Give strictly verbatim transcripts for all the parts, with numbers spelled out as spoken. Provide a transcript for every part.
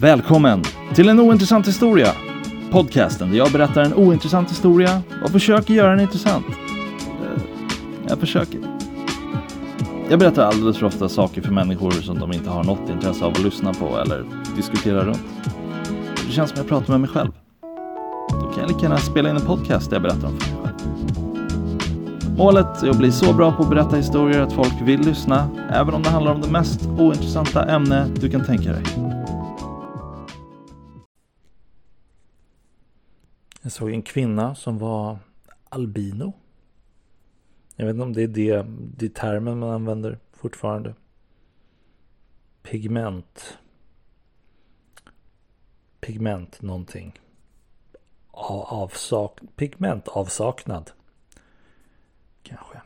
Välkommen till en ointressant historia. Podcasten där jag berättar en ointressant historia och försöker göra den intressant. Jag försöker. Jag berättar alldeles för ofta saker för människor som de inte har något intresse av att lyssna på eller diskutera runt. Det känns som jag pratar med mig själv. Då kan jag lika gärna spela in en podcast där jag berättar om för mig själv. Målet är att bli så bra på att berätta historier att folk vill lyssna, även om det handlar om det mest ointressanta ämne du kan tänka dig. Jag såg en kvinna som var albino. Jag vet inte om det är det, det är termen man använder fortfarande. Pigment. Pigment någonting. Avsak, pigment avsaknad. Kanske.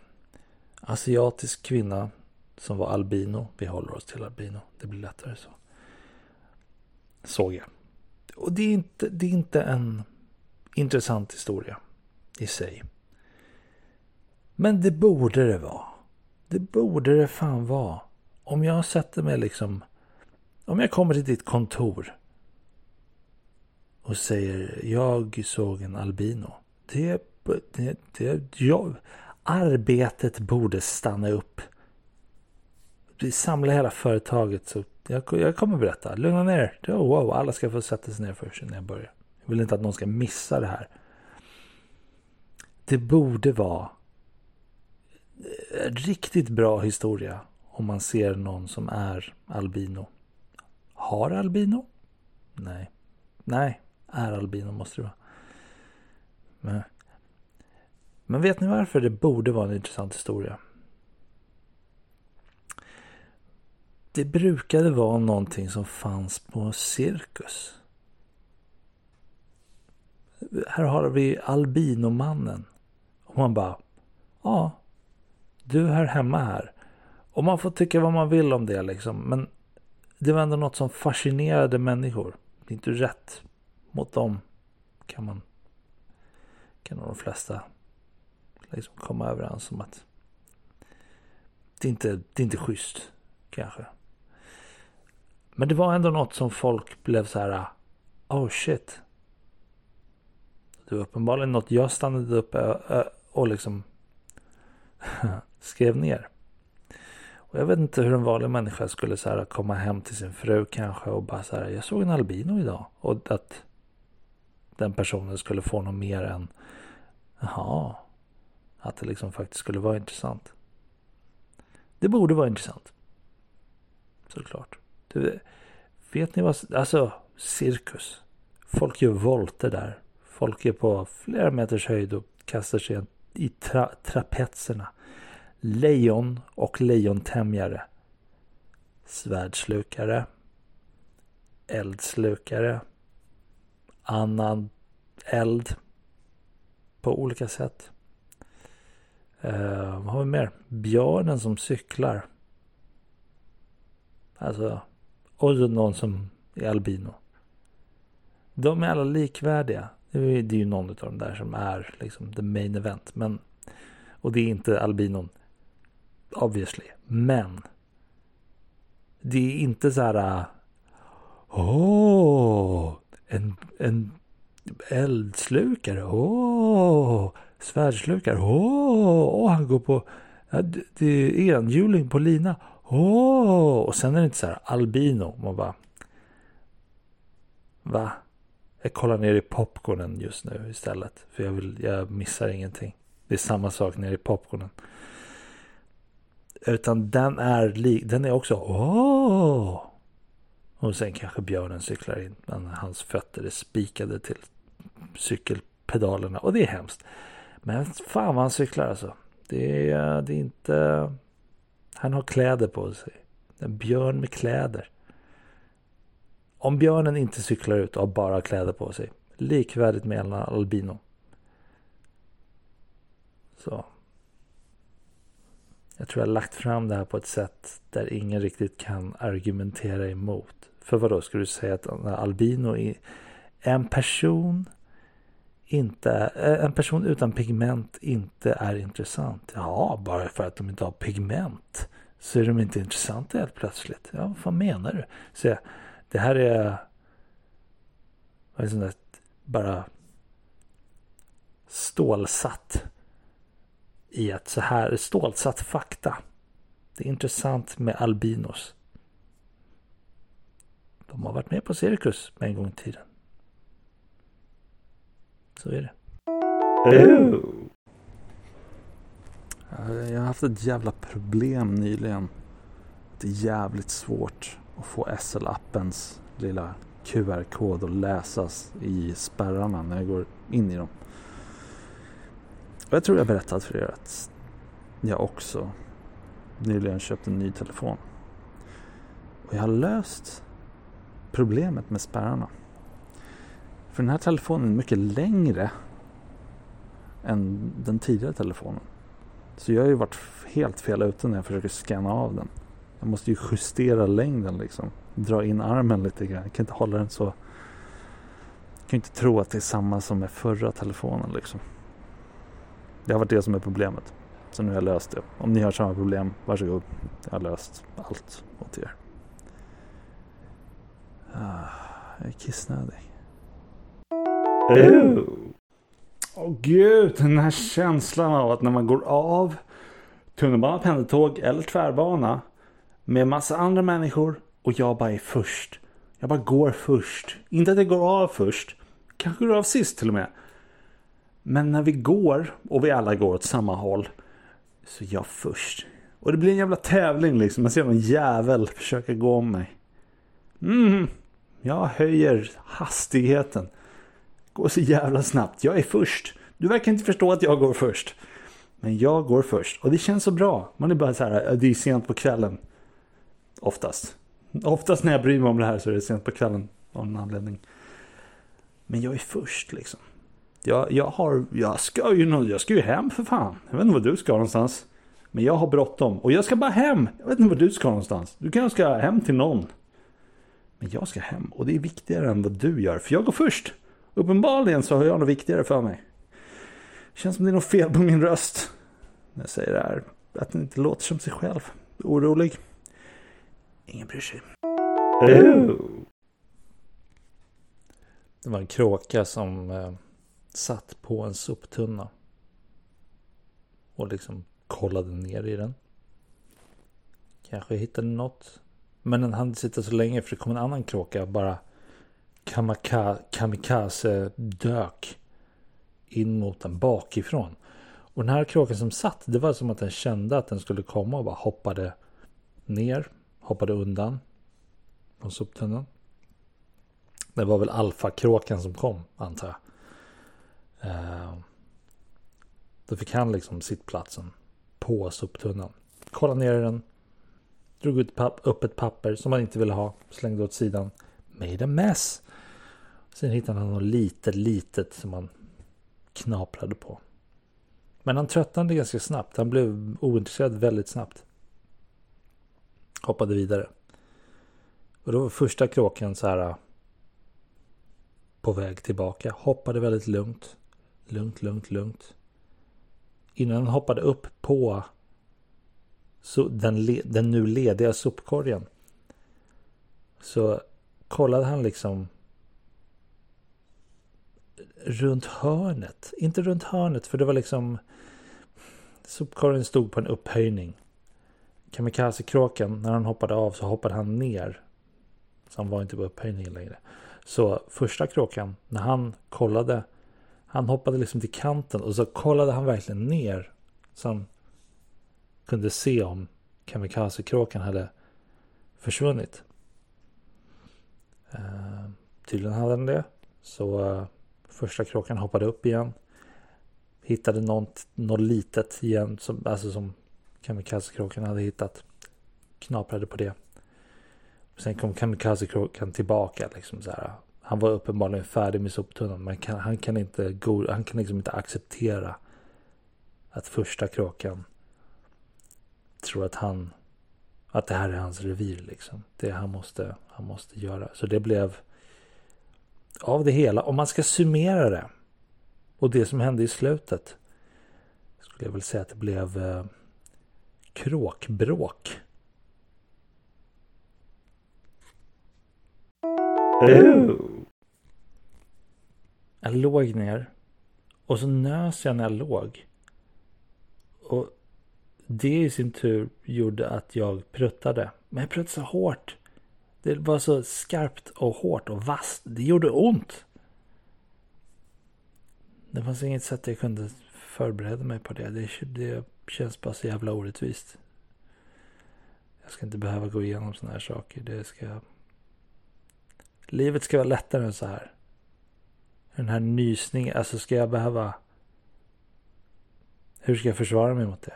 Asiatisk kvinna som var albino. Vi håller oss till albino. Det blir lättare så. Såg jag. Och det är inte, det är inte en intressant historia i sig. Men det borde det vara. Det borde det fan vara. Om jag sätter mig liksom... Om jag kommer till ditt kontor och säger jag såg en albino. Det... det, det jag, arbetet borde stanna upp. Vi samlar hela företaget. Så jag, jag kommer berätta. Lugna ner. Oh, wow, alla ska få sätta sig ner först när jag börjar. Jag vill inte att någon ska missa det här. Det borde vara riktigt bra historia om man ser någon som är albino. Har albino? Nej. Nej, är albino måste det vara. Men, men vet ni varför det borde vara en intressant historia? Det brukade vara någonting som fanns på cirkus. Här har vi albinomannen. Och man bara, ja, du hör hemma här. Och man får tycka vad man vill om det liksom. Men det var ändå något som fascinerade människor. Det är inte rätt mot dem. Kan man kan de flesta liksom komma överens om att det är inte, det är inte schysst kanske. Men det var ändå något som folk blev så här, oh shit. Det var uppenbarligen något jag stannade upp och liksom skrev ner. Och jag vet inte hur en vanlig människa skulle så här komma hem till sin fru kanske och bara så här, jag såg en albino idag. Och att den personen skulle få något mer än jaha, att det liksom faktiskt skulle vara intressant. Det borde vara intressant. Såklart. Du, vet ni vad, alltså cirkus. Folk gör volter där. Folk är på flera meters höjd och kastar sig i tra- trapetserna. Lejon och lejontämjare. Svärdslukare. Eldslukare. Annan eld. På olika sätt. Eh, vad har vi mer? Björnen som cyklar. Alltså. Och någon som är albino. De är alla likvärdiga. Det är ju någon av dem där som är liksom the main event. Men, och det är inte albinon, obviously. Men det är inte så här åh, en, en eldslukare, åh, svärdslukare, åh, han går på det är en hjuling på lina, åh. Och sen är det inte så här albino. Man bara, va? Jag kollar ner i popcornen just nu istället. För jag, vill, jag missar ingenting. Det är samma sak ner i popcornen. Utan den är, li, den är också... Åh! Och sen kanske björnen cyklar in. Men hans fötter är spikade till cykelpedalerna. Och det är hemskt. Men fan vad han cyklar alltså. Det är, det är inte... Han har kläder på sig. En björn med kläder. Om björnen inte cyklar ut och har bara kläder på sig. Likvärdigt med en albino. Så. Jag tror jag har lagt fram det här på ett sätt där ingen riktigt kan argumentera emot. För vad då skulle du säga att en albino är en person inte en person utan pigment inte är intressant. Ja, bara för att de inte har pigment så är de inte intressanta helt plötsligt. Ja, vad menar du? Så jag, Det här är En sån där bara stålsatt i att så här stålsatt fakta. Det är intressant med albinos. De har varit med på cirkus en gång i tiden. Så är det. Oh. Jag har haft ett jävla problem nyligen. Det är jävligt svårt att få S L-appens lilla Q R-kod att läsas i spärrarna när jag går in i dem. Och jag tror jag berättat för er att jag också nyligen köpt en ny telefon. Och jag har löst problemet med spärrarna. För den här telefonen är mycket längre än den tidigare telefonen. Så jag har ju varit helt fel ute när jag försöker scanna av den. Jag måste ju justera längden liksom. Dra in armen lite grann. Jag kan inte hålla den så... Jag kan inte tro att det är samma som med förra telefonen liksom. Det har varit det som är problemet. Så nu har jag löst det. Om ni har samma problem, varsågod. Jag har löst allt åt er. Ah, jag är kissnödig. Åh oh, gud, den här känslan av att när man går av tunnelbana, pendeltåg eller tvärbana med massa andra människor och jag bara är först. Jag bara går först. Inte att jag går av först. Kanske går av sist till och med. Men när vi går, och vi alla går åt samma håll, så jag först. Och det blir en jävla tävling liksom. Man ser någon jävel försöka gå om mig. Mm, jag höjer hastigheten. Går så jävla snabbt. Jag är först. Du verkar inte förstå att jag går först. Men jag går först. Och det känns så bra. Man är bara så här, det är sent på kvällen. Oftast. Oftast när jag bryr mig om det här så är det sent på kvällen. Av någon anledning. Men jag är först liksom. Jag, jag, har, jag, ska ju, jag ska ju hem för fan. Jag vet inte vad du ska någonstans. Men jag har bråttom. Och jag ska bara hem. Jag vet inte vad du ska någonstans. Du kanske ska hem till någon. Men jag ska hem. Och det är viktigare än vad du gör. För jag går först. Uppenbarligen så har jag något viktigare för mig. Det känns som det är något fel på min röst. När jag säger det här. Att den inte låter som sig själv. Orolig. Ingen bryr sig. Oh. Det var en kråka som... Eh... satt på en soptunna och liksom kollade ner i den. Kanske hittade något. Men den hann sitta så länge för det kom en annan kråka bara kamika- kamikaze dök in mot den bakifrån. Och den här kråkan som satt, det var som att den kände att den skulle komma och bara hoppade ner, hoppade undan från soptunnan. Det var väl alfakråkan som kom, antar jag. Uh, då fick han liksom sittplatsen på soptunnan. Kollade ner den. Drog ut papp- upp ett papper som han inte ville ha. Slängde åt sidan. Made a mess. Sen hittade han något litet, litet som han knaprade på. Men han tröttnade ganska snabbt. Han blev ointresserad väldigt snabbt. Hoppade vidare. Och då var första kråkan så här på väg tillbaka. Hoppade väldigt lugnt. Lugnt, lugnt, lugnt. Innan han hoppade upp på så den, le, den nu lediga sopkorgen så kollade han liksom runt hörnet. Inte runt hörnet, för det var liksom sopkorgen stod på en upphöjning. Kamikaze-kråkan, när han hoppade av så hoppade han ner. Så han var inte på upphöjningen längre. Så första kråkan, när han kollade, han hoppade liksom till kanten och så kollade han verkligen ner så han kunde se om kamikaze-kråkan hade försvunnit. Uh, tydligen hade han det. Så uh, första kråkan hoppade upp igen. Hittade något, något litet igen som, alltså som kamikaze-kråkan hade hittat. Knaprade på det. Sen kom kamikaze-kråkan tillbaka liksom så här. Han var uppenbarligen färdig med soptunnan, men kan, han kan inte go, han kan liksom inte acceptera att första kråkan tror att han att det här är hans revir liksom. Det han måste han måste göra. Så det blev av det hela, om man ska summera det och det som hände i slutet, skulle jag väl säga att det blev eh, kråkbråk. Oh. Jag låg ner och så nös jag när jag låg. Och det i sin tur gjorde att jag pruttade. Men jag pruttade så hårt. Det var så skarpt och hårt och vasst. Det gjorde ont. Det fanns inget sätt jag kunde förbereda mig på det. Det, det känns bara så jävla orättvist. Jag ska inte behöva gå igenom såna här saker. Det ska... Livet ska vara lättare än så här. Den här nysningen. Alltså ska jag behöva... Hur ska jag försvara mig mot det?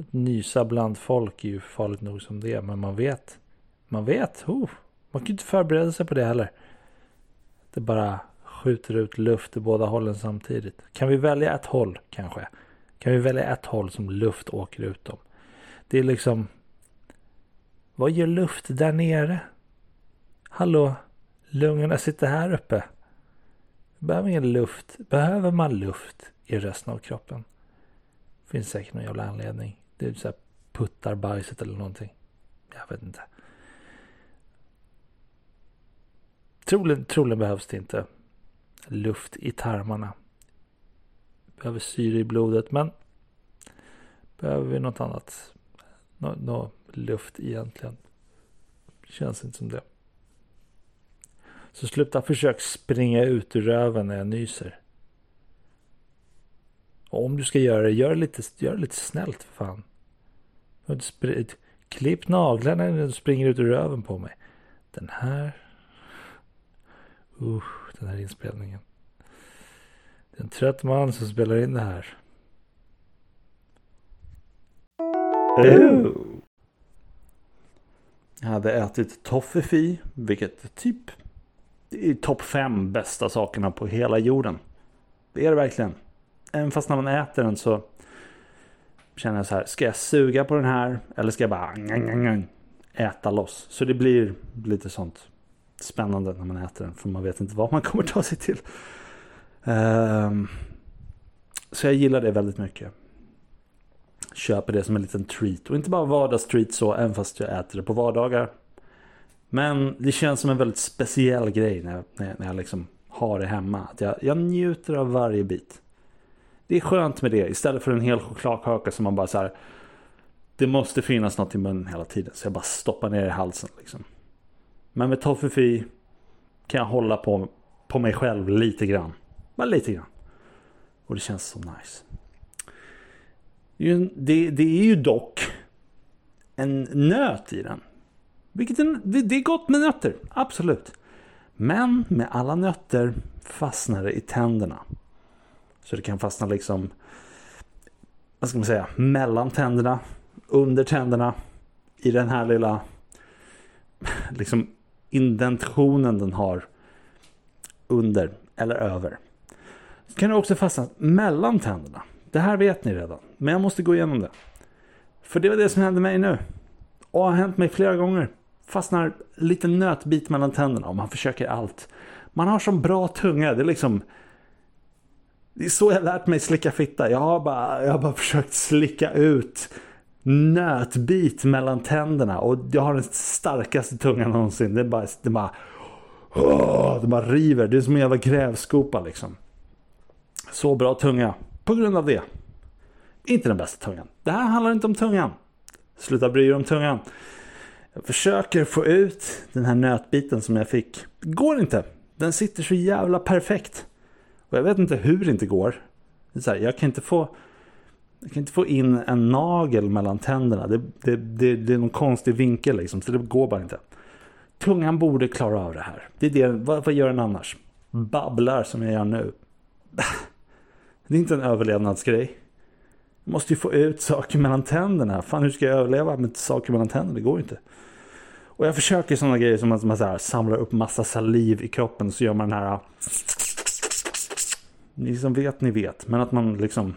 Att nysa bland folk är ju farligt nog som det är. Men man vet. Man vet. Oh, man kan inte förbereda sig på det heller. Det bara skjuter ut luft i båda hållen samtidigt. Kan vi välja ett håll kanske? Kan vi välja ett håll som luft åker ut om? Det är liksom... Vad gör luft där nere? Hallå? Lungorna sitter här uppe. Behöver ingen luft. Behöver man luft i resten av kroppen? Finns säkert någon jävla anledning. Det är så här puttar bajset eller någonting. Jag vet inte. Troligen, troligen behövs det inte luft i tarmarna. Behöver syre i blodet, men behöver vi något annat? Nå, nå luft egentligen. Känns inte som det. Så sluta försök springa ut ur röven när jag nyser. Och om du ska göra det, gör det lite, gör det lite snällt för fan. Sprid, klipp naglarna när du springer ut ur röven på mig. Den här... Uh, den här inspelningen. Det är en trött man som spelar in det här. Uh. Jag hade ätit toffefi, vilket typ... Det är topp fem bästa sakerna på hela jorden. Det är det verkligen. Även fast när man äter den så känner jag så här. Ska jag suga på den här? Eller ska jag bara äta loss? Så det blir lite sånt spännande när man äter den. För man vet inte vad man kommer ta sig till. Så jag gillar det väldigt mycket. Köper det som en liten treat. Och inte bara vardagstreat så. Även fast jag äter det på vardagar. Men det känns som en väldigt speciell grej när jag, när jag liksom har det hemma. Att jag, jag njuter av varje bit. Det är skönt med det. Istället för en hel chokladkaka som man bara så här. Det måste finnas något i munnen hela tiden. Så jag bara stoppar ner i halsen liksom. Men med toffefi kan jag hålla på, på mig själv lite grann. Bara lite grann. Och det känns så nice. Det, det är ju dock en nöt i den. Vilket är, det är gott med nötter, absolut. Men med alla nötter fastnar det i tänderna. Så det kan fastna liksom, vad ska man säga, mellan tänderna, under tänderna, i den här lilla liksom indentationen den har under eller över. Så kan det också fastna mellan tänderna. Det här vet ni redan, men jag måste gå igenom det. För det var det som hände mig nu. Och har hänt mig flera gånger. Fastnar lite nötbit mellan tänderna och man försöker allt. Man har som bra tunga. Det är liksom... Det är så jag lärt mig slicka fitta. Jag har bara, jag har bara försökt slicka ut nötbit mellan tänderna. Och jag har den starkaste tungan någonsin. Det är bara... Det, är bara, oh, det bara river. Det är som en jävla grävskopa liksom. Så bra tunga. På grund av det. Inte den bästa tungan. Det här handlar inte om tungan. Sluta bry er om tungan. Jag försöker få ut den här nötbiten som jag fick. Det går inte. Den sitter så jävla perfekt. Och jag vet inte hur det inte går. Det är så här, jag kan inte få jag kan inte få in en nagel mellan tänderna. Det, det, det, det är någon konstig vinkel liksom. Så det går bara inte. Tungan borde klara av det här. Det är det, vad, vad gör den annars? Babblar som jag gör nu. Det är inte en överlevnadsgrej. Jag måste ju få ut saker mellan tänderna. Fan, hur ska jag överleva med saker mellan tänderna? Det går inte. Och jag försöker sådana grejer som att man så här, samlar upp massa saliv i kroppen. Så gör man den här... Ni som vet, ni vet. Men att man liksom...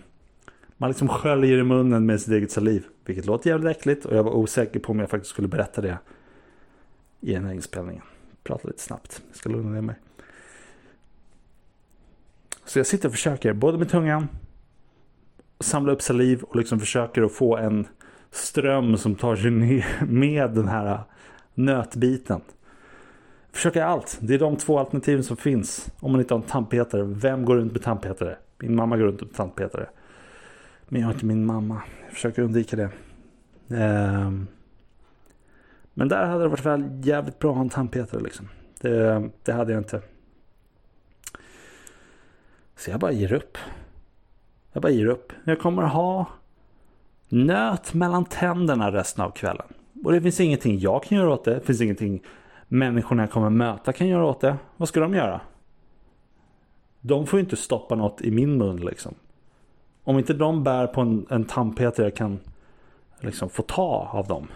Man liksom sköljer i munnen med sitt eget saliv. Vilket låter jävligt äckligt. Och jag var osäker på om jag faktiskt skulle berätta det i den här inspelningen. Prata lite snabbt. Jag ska lugna ner mig. Så jag sitter och försöker. Både med tungan... samla upp saliv och liksom försöker att få en ström som tar sig ner med den här nötbiten. försöka allt. Det är de två alternativen som finns. Om man inte har en tandpetare. Vem går runt med tandpetare? Min mamma går runt med tandpetare. Men jag har inte min mamma. Jag försöker undvika det. Ehm. Men där hade det varit väl jävligt bra att ha en tandpetare. Liksom. Det, det hade jag inte. Så jag bara ger upp. Jag bara ger upp. Jag kommer ha nöt mellan tänderna resten av kvällen. Och det finns ingenting jag kan göra åt det. Det finns ingenting människorna jag kommer möta kan göra åt det. Vad ska de göra? De får ju inte stoppa något i min mun. Liksom. Om inte de bär på en, en tandpetare jag kan liksom få ta av dem.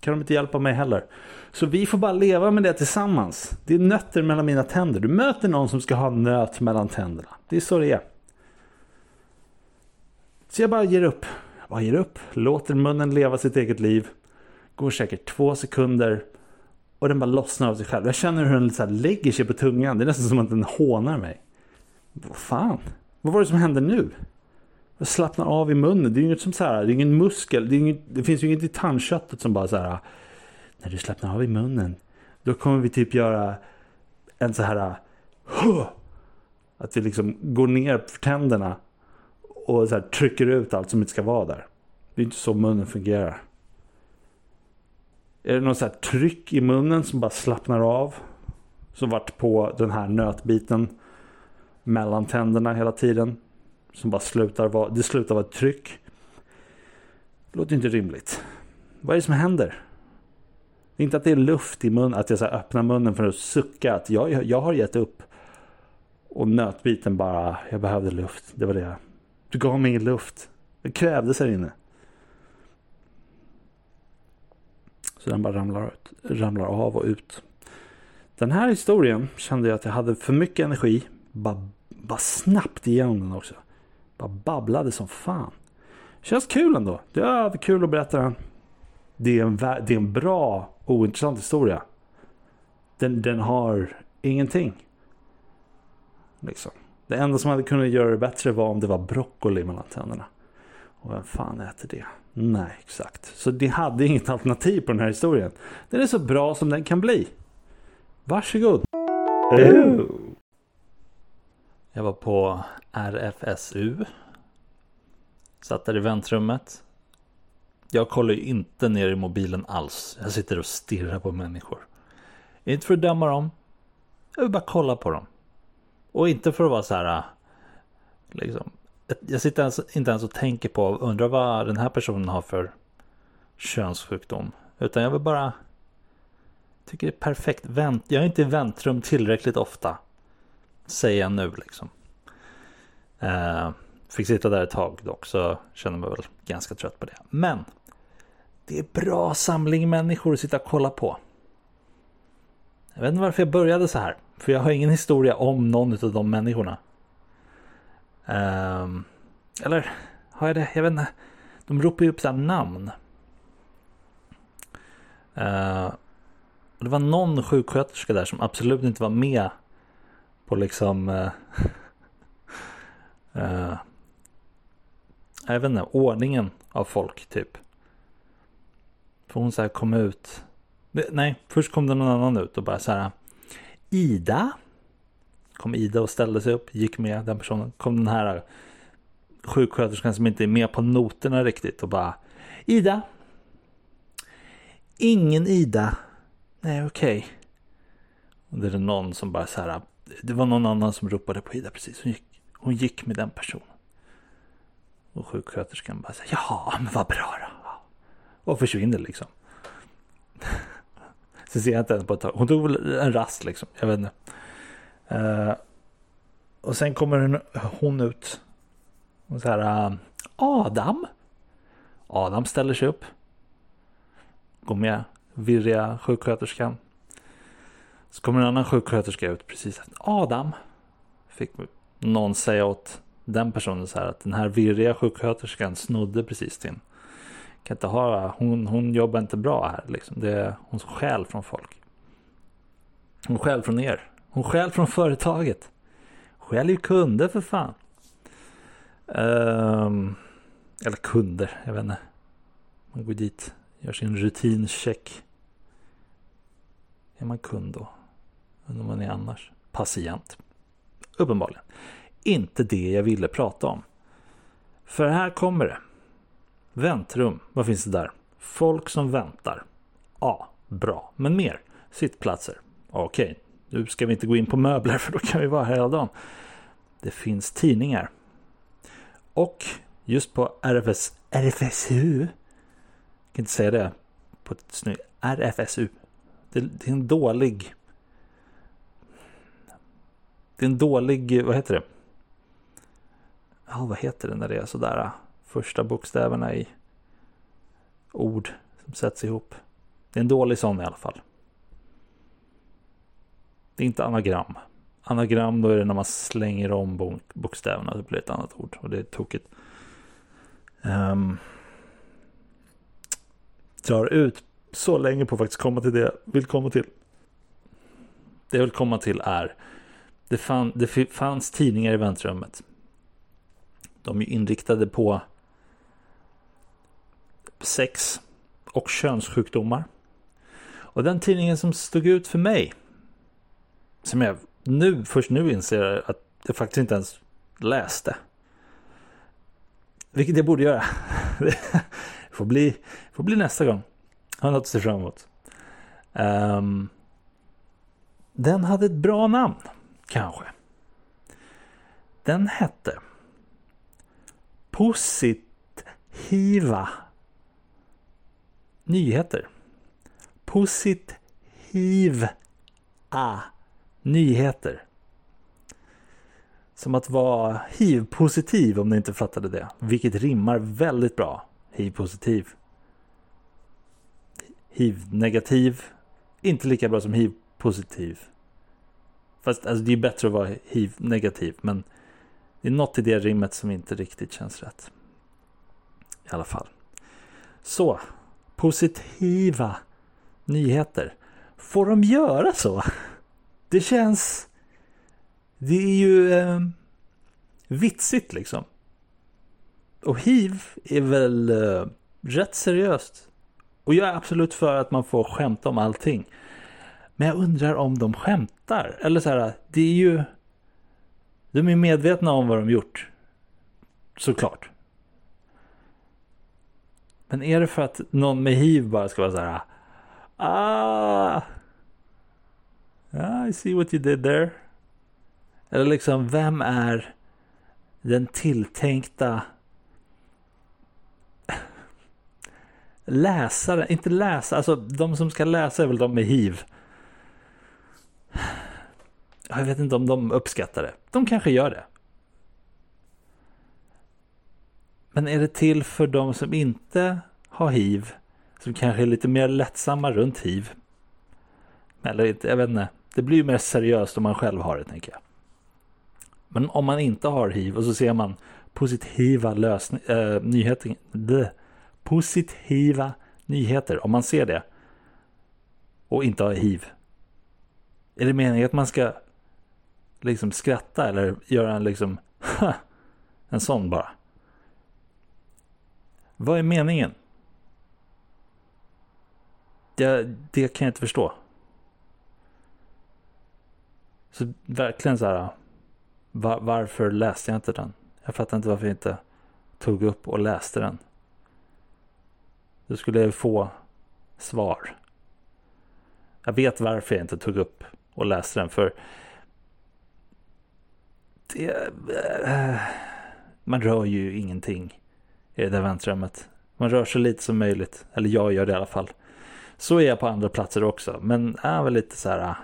Kan de inte hjälpa mig heller. Så vi får bara leva med det tillsammans. Det är nötter mellan mina tänder. Du möter någon som ska ha nöt mellan tänderna. Det är så det är. Så jag bara ger upp. Jag bara ger upp. Låter munnen leva sitt eget liv. Går säkert två sekunder. Och den bara lossnar av sig själv. Jag känner hur den så här lägger sig på tungan. Det är nästan som att den hånar mig. Vad fan? Vad var det som hände nu? Jag slappnar av i munnen. Det är ju inget som så här, det är ingen muskel. Det, är inget, det finns ju inget i tandköttet som bara så här. När du slappnar av i munnen. Då kommer vi typ göra en så här. Huh! Att vi liksom går ner på tänderna. Och så här trycker ut allt som inte ska vara där. Det är inte så munnen fungerar. Är det något så här tryck i munnen som bara slappnar av? Som varit på den här nötbiten mellan tänderna hela tiden. Som bara slutar vara, det slutar vara ett tryck. Det låter inte rimligt. Vad är det som händer? Det är inte att det är luft i munnen. Att jag så här öppnar munnen för att sucka. Att jag, jag har gett upp. Och nötbiten bara, jag behövde luft. Det var det. Du gav mig ingen luft. Det krävdes här inne. Så den bara ramlar, ut, ramlar av och ut. Den här historien kände jag att jag hade för mycket energi. Bara, bara snabbt igenom den också. Bara babblade som fan. Känns kul ändå. Det är kul att berätta den. Det är en, det är en bra, ointressant historia. Den, den har ingenting. Liksom. Det enda som hade kunnat göra det bättre var om det var broccoli mellan tänderna. Och vem fan äter det? Nej, exakt. Så det hade inget alternativ på den här historien. Den är så bra som den kan bli. Varsågod. Hello. Jag var på R F S U. Satt där i väntrummet. Jag kollar ju inte ner i mobilen alls. Jag sitter och stirrar på människor. Inte för att döma dem. Jag vill bara kolla på dem. Och inte för att vara så här... Liksom... Jag sitter ens, inte ens och tänker på och undrar vad den här personen har för könssjukdom. Utan jag vill bara tycker det är perfekt. Vänt, jag är inte i väntrum tillräckligt ofta. Säger jag nu liksom. Eh, fick sitta där ett tag dock så känner mig väl ganska trött på det. Men det är bra samling människor att sitta och kolla på. Jag vet inte varför jag började så här. För jag har ingen historia om någon av de människorna. Um, eller har jag det? Jag vet inte. De ropar ju upp sådana namn. Uh, det var någon sjuksköterska där som absolut inte var med på liksom uh, uh, jag vet inte, ordningen av folk typ. För hon så här kom ut. Nej, först kom det någon annan ut och bara så här Ida kom Ida och ställde sig upp, gick med den personen, kom den här sjuksköterskan som inte är med på noterna riktigt och bara, Ida ingen Ida, nej okej okay. Och det är någon som bara så här, det var någon annan som ropade på Ida precis, hon gick, hon gick med den personen och sjuksköterskan bara så här, ja men vad bra då och försvinner liksom. Så ser jag inte ens på ett tag, hon tog en rast liksom, jag vet inte. Uh, och sen kommer hon, hon ut och så här uh, Adam Adam ställer sig upp, går med virriga sjuksköterskan, så kommer en annan sjuksköterska ut precis att Adam fick någon säga åt den personen så här att den här virriga sjuksköterskan snodde precis din, kan inte ha, hon, hon jobbar inte bra här liksom. Det är hon skäl från folk, hon skäl från er. Hon skäl från företaget. Skäl ju kunder för fan. Um, eller kunder, jag vet inte. Man går dit, gör sin rutincheck. Är man kund då? än om man är annars patient. Uppenbarligen. Inte det jag ville prata om. För här kommer det. Väntrum. Vad finns det där? Folk som väntar. Ja, bra. Men mer. Sittplatser. Okej. Nu ska vi inte gå in på möbler för då kan vi vara här hela dagen. Det finns tidningar. Och just på R F S, R F S U. Jag kan inte säga det på ett snyggt. R F S U. Det, det är en dålig... Det är en dålig... Vad heter det? Ja, vad heter det när det är sådär? Första bokstäverna i ord som sätts ihop. Det är en dålig sån i alla fall. Det är inte anagram. Anagram då är det när man slänger om bokstäverna. Det blir ett annat ord och det är tokigt. Um, drar ut så länge på att faktiskt komma till det jag vill komma till. Det jag vill komma till är det, fann, det fanns tidningar i väntrummet. De är inriktade på sex och könssjukdomar. Och den tidningen som stod ut för mig, som jag nu, först nu inser att jag faktiskt inte ens läste. Vilket jag borde göra. Det får bli, får bli nästa gång. Jag har något att se fram emot. Um, den hade ett bra namn, kanske. Den hette Positiva nyheter. Positiva nyheter. Som att vara H I V-positiv om ni inte fattade det. Vilket rimmar väldigt bra. H I V-positiv. H I V-negativ. Inte lika bra som H I V-positiv. Fast alltså, det är bättre att vara H I V-negativ. Men det är något i det rimmet som inte riktigt känns rätt. I alla fall. Så. Positiva nyheter. Får de göra så? Det känns... Det är ju eh, vitsigt liksom. Och H I V är väl eh, rätt seriöst. Och jag är absolut för att man får skämta om allting. Men jag undrar om de skämtar. Eller så här, det är ju... De är medvetna om vad de gjort. Såklart. Men är det för att någon med H I V bara ska vara så här... Ah, I see what you did there. Eller liksom, vem är den tilltänkta läsaren? Inte läsa, alltså de som ska läsa är väl de med H I V. Jag vet inte om de uppskattar det. De kanske gör det. Men är det till för de som inte har H I V? Som kanske är lite mer lättsamma runt H I V? Eller inte, jag vet inte. Det blir ju mer seriöst om man själv har det, tänker jag. Men om man inte har H I V och så ser man positiva lösning, äh, nyheter, bleh, positiva nyheter, om man ser det och inte har H I V, är det meningen att man ska liksom skratta eller göra en liksom ha, en sån bara? Vad är meningen? Det, det kan jag inte förstå. Så verkligen så här. Var, varför läste jag inte den? Jag fattar inte varför jag inte tog upp och läste den. Då skulle jag få svar. Jag vet varför jag inte tog upp och läste den, för det, äh, man rör ju ingenting i det där väntrummet. Man rör så lite som möjligt. Eller jag gör det i alla fall. Så är jag på andra platser också. Men är väl lite så här... Äh.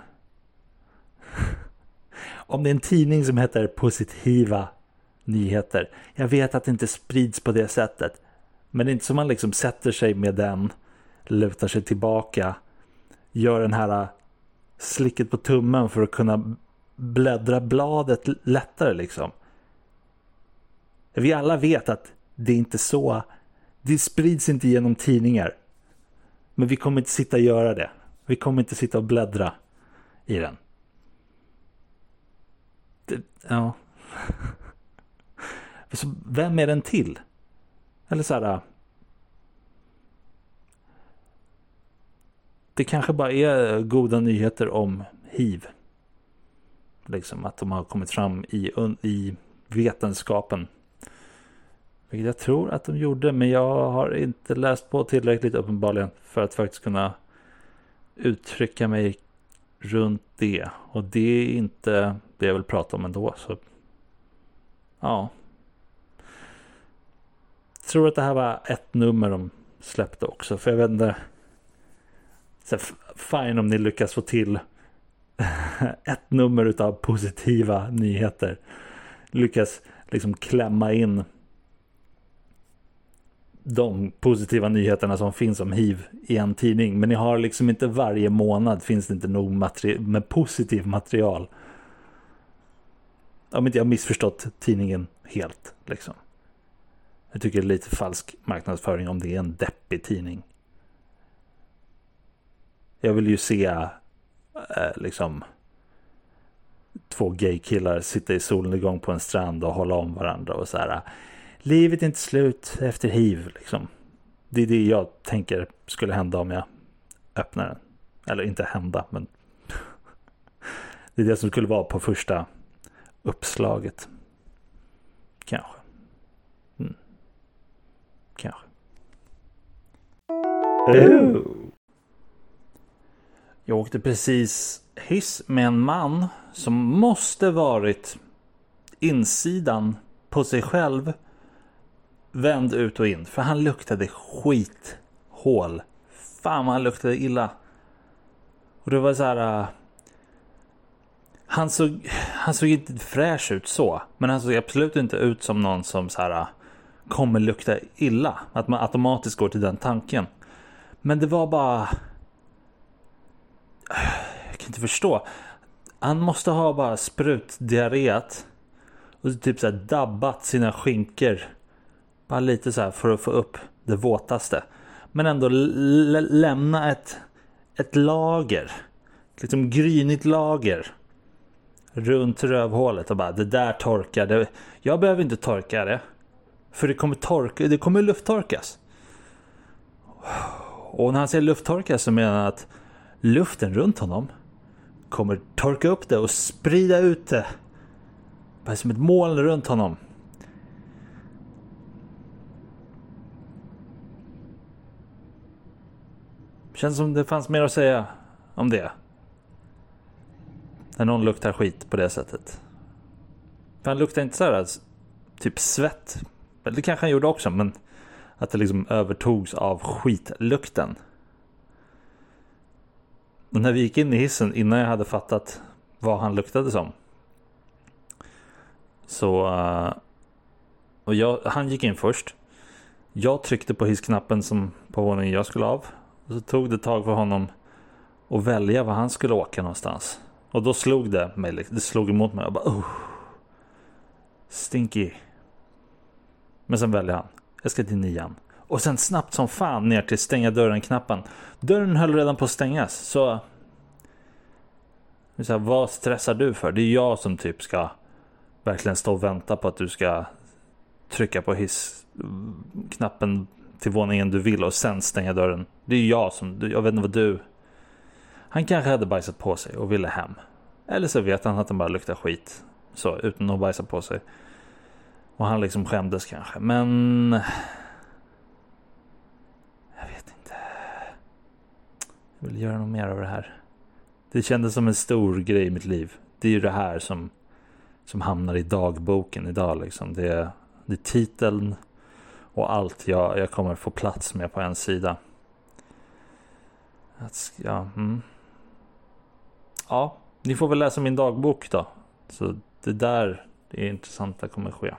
Om det är en tidning som heter Positiva nyheter. Jag vet att det inte sprids på det sättet. Men det är inte som man liksom sätter sig med den, lutar sig tillbaka, gör den här slicket på tummen för att kunna bläddra bladet lättare liksom. Vi alla vet att det är inte så. Det sprids inte genom tidningar. Men vi kommer inte sitta och göra det. Vi kommer inte sitta och bläddra i den. Ja. Så vem är den till? Eller så här. Det kanske bara är goda nyheter om H I V. liksom, att de har kommit fram i, i vetenskapen. Vilket jag tror att de gjorde, men jag har inte läst på tillräckligt uppenbarligen för att faktiskt kunna uttrycka mig runt det. Och det är inte det jag vill prata om ändå. Så ja. Jag tror att det här var ett nummer de släppte också. För jag vet inte. Så fine om ni lyckas få till ett nummer utav positiva nyheter. Lyckas liksom klämma in de positiva nyheterna som finns om H I V i en tidning. Men ni har liksom inte varje månad finns det inte nog materi- med positivt material. Om inte jag har missförstått tidningen helt. Liksom. Jag tycker det är lite falsk marknadsföring om det är en deppig tidning. Jag vill ju se äh, liksom två gaykillar sitta i solnedgång på en strand och hålla om varandra och så här. Livet är inte slut efter H I V liksom. Det är det jag tänker skulle hända om jag öppnar den. Eller inte hända, men det är det som skulle vara på första uppslaget. Kanske. Mm. Kanske. Oh. Jag åkte precis hiss med en man som måste varit insidan på sig själv vänd ut och in, för han luktade skithål. Fan, han luktade illa. Och det var så här, uh, han såg han såg inte fräsch ut så, men han såg absolut inte ut som någon som så här uh, kommer lukta illa, att man automatiskt går till den tanken. Men det var bara uh, jag kan inte förstå. Han måste ha bara sprutdiarréat och typ så här dabbat sina skinkor. Bara lite så här för att få upp det våtaste. Men ändå l- lämna ett, ett lager. Liksom grynigt lager. Runt rövhålet och bara, det där torkar. Det, jag behöver inte torka det. För det kommer, torka, det kommer lufttorkas. Och när han säger lufttorkas så menar han att luften runt honom kommer torka upp det och sprida ut det. Bara som ett moln runt honom. Känns som det fanns mer att säga om det. När någon luktar skit på det sättet. För han luktar inte så här alltså, typ svett. Det kanske han gjorde också, men att det liksom övertogs av skitlukten. Och när vi gick in i hissen innan jag hade fattat vad han luktade som. Så och jag, han gick in först. Jag tryckte på hissknappen som på våningen jag skulle av. Och så tog det tag för honom att välja var han skulle åka någonstans. Och då slog det mig. Det slog emot mig. Jag bara, oh, stinky. Men sen väljer han. Jag ska till nian. Och sen snabbt som fan ner till stänga dörren-knappen. Dörren höll redan på att stängas. Så, så här, vad stressar du för? Det är jag som typ ska verkligen stå och vänta på att du ska trycka på hissknappen till våningen du vill och sen stänga dörren. Det är jag som, jag vet inte vad du. Han kanske hade bajsat på sig och ville hem. Eller så vet han att han bara luktar skit. Så, utan att bajsa på sig. Och han liksom skämdes kanske. Men jag vet inte. Jag vill göra något mer av det här. Det kändes som en stor grej i mitt liv. Det är ju det här som som hamnar i dagboken idag liksom. Det är, det är titeln. Och allt jag, jag kommer få plats med på en sida. Att, ja, mm. ja, ni får väl läsa min dagbok då. Så det där, det är intressanta kommer ske.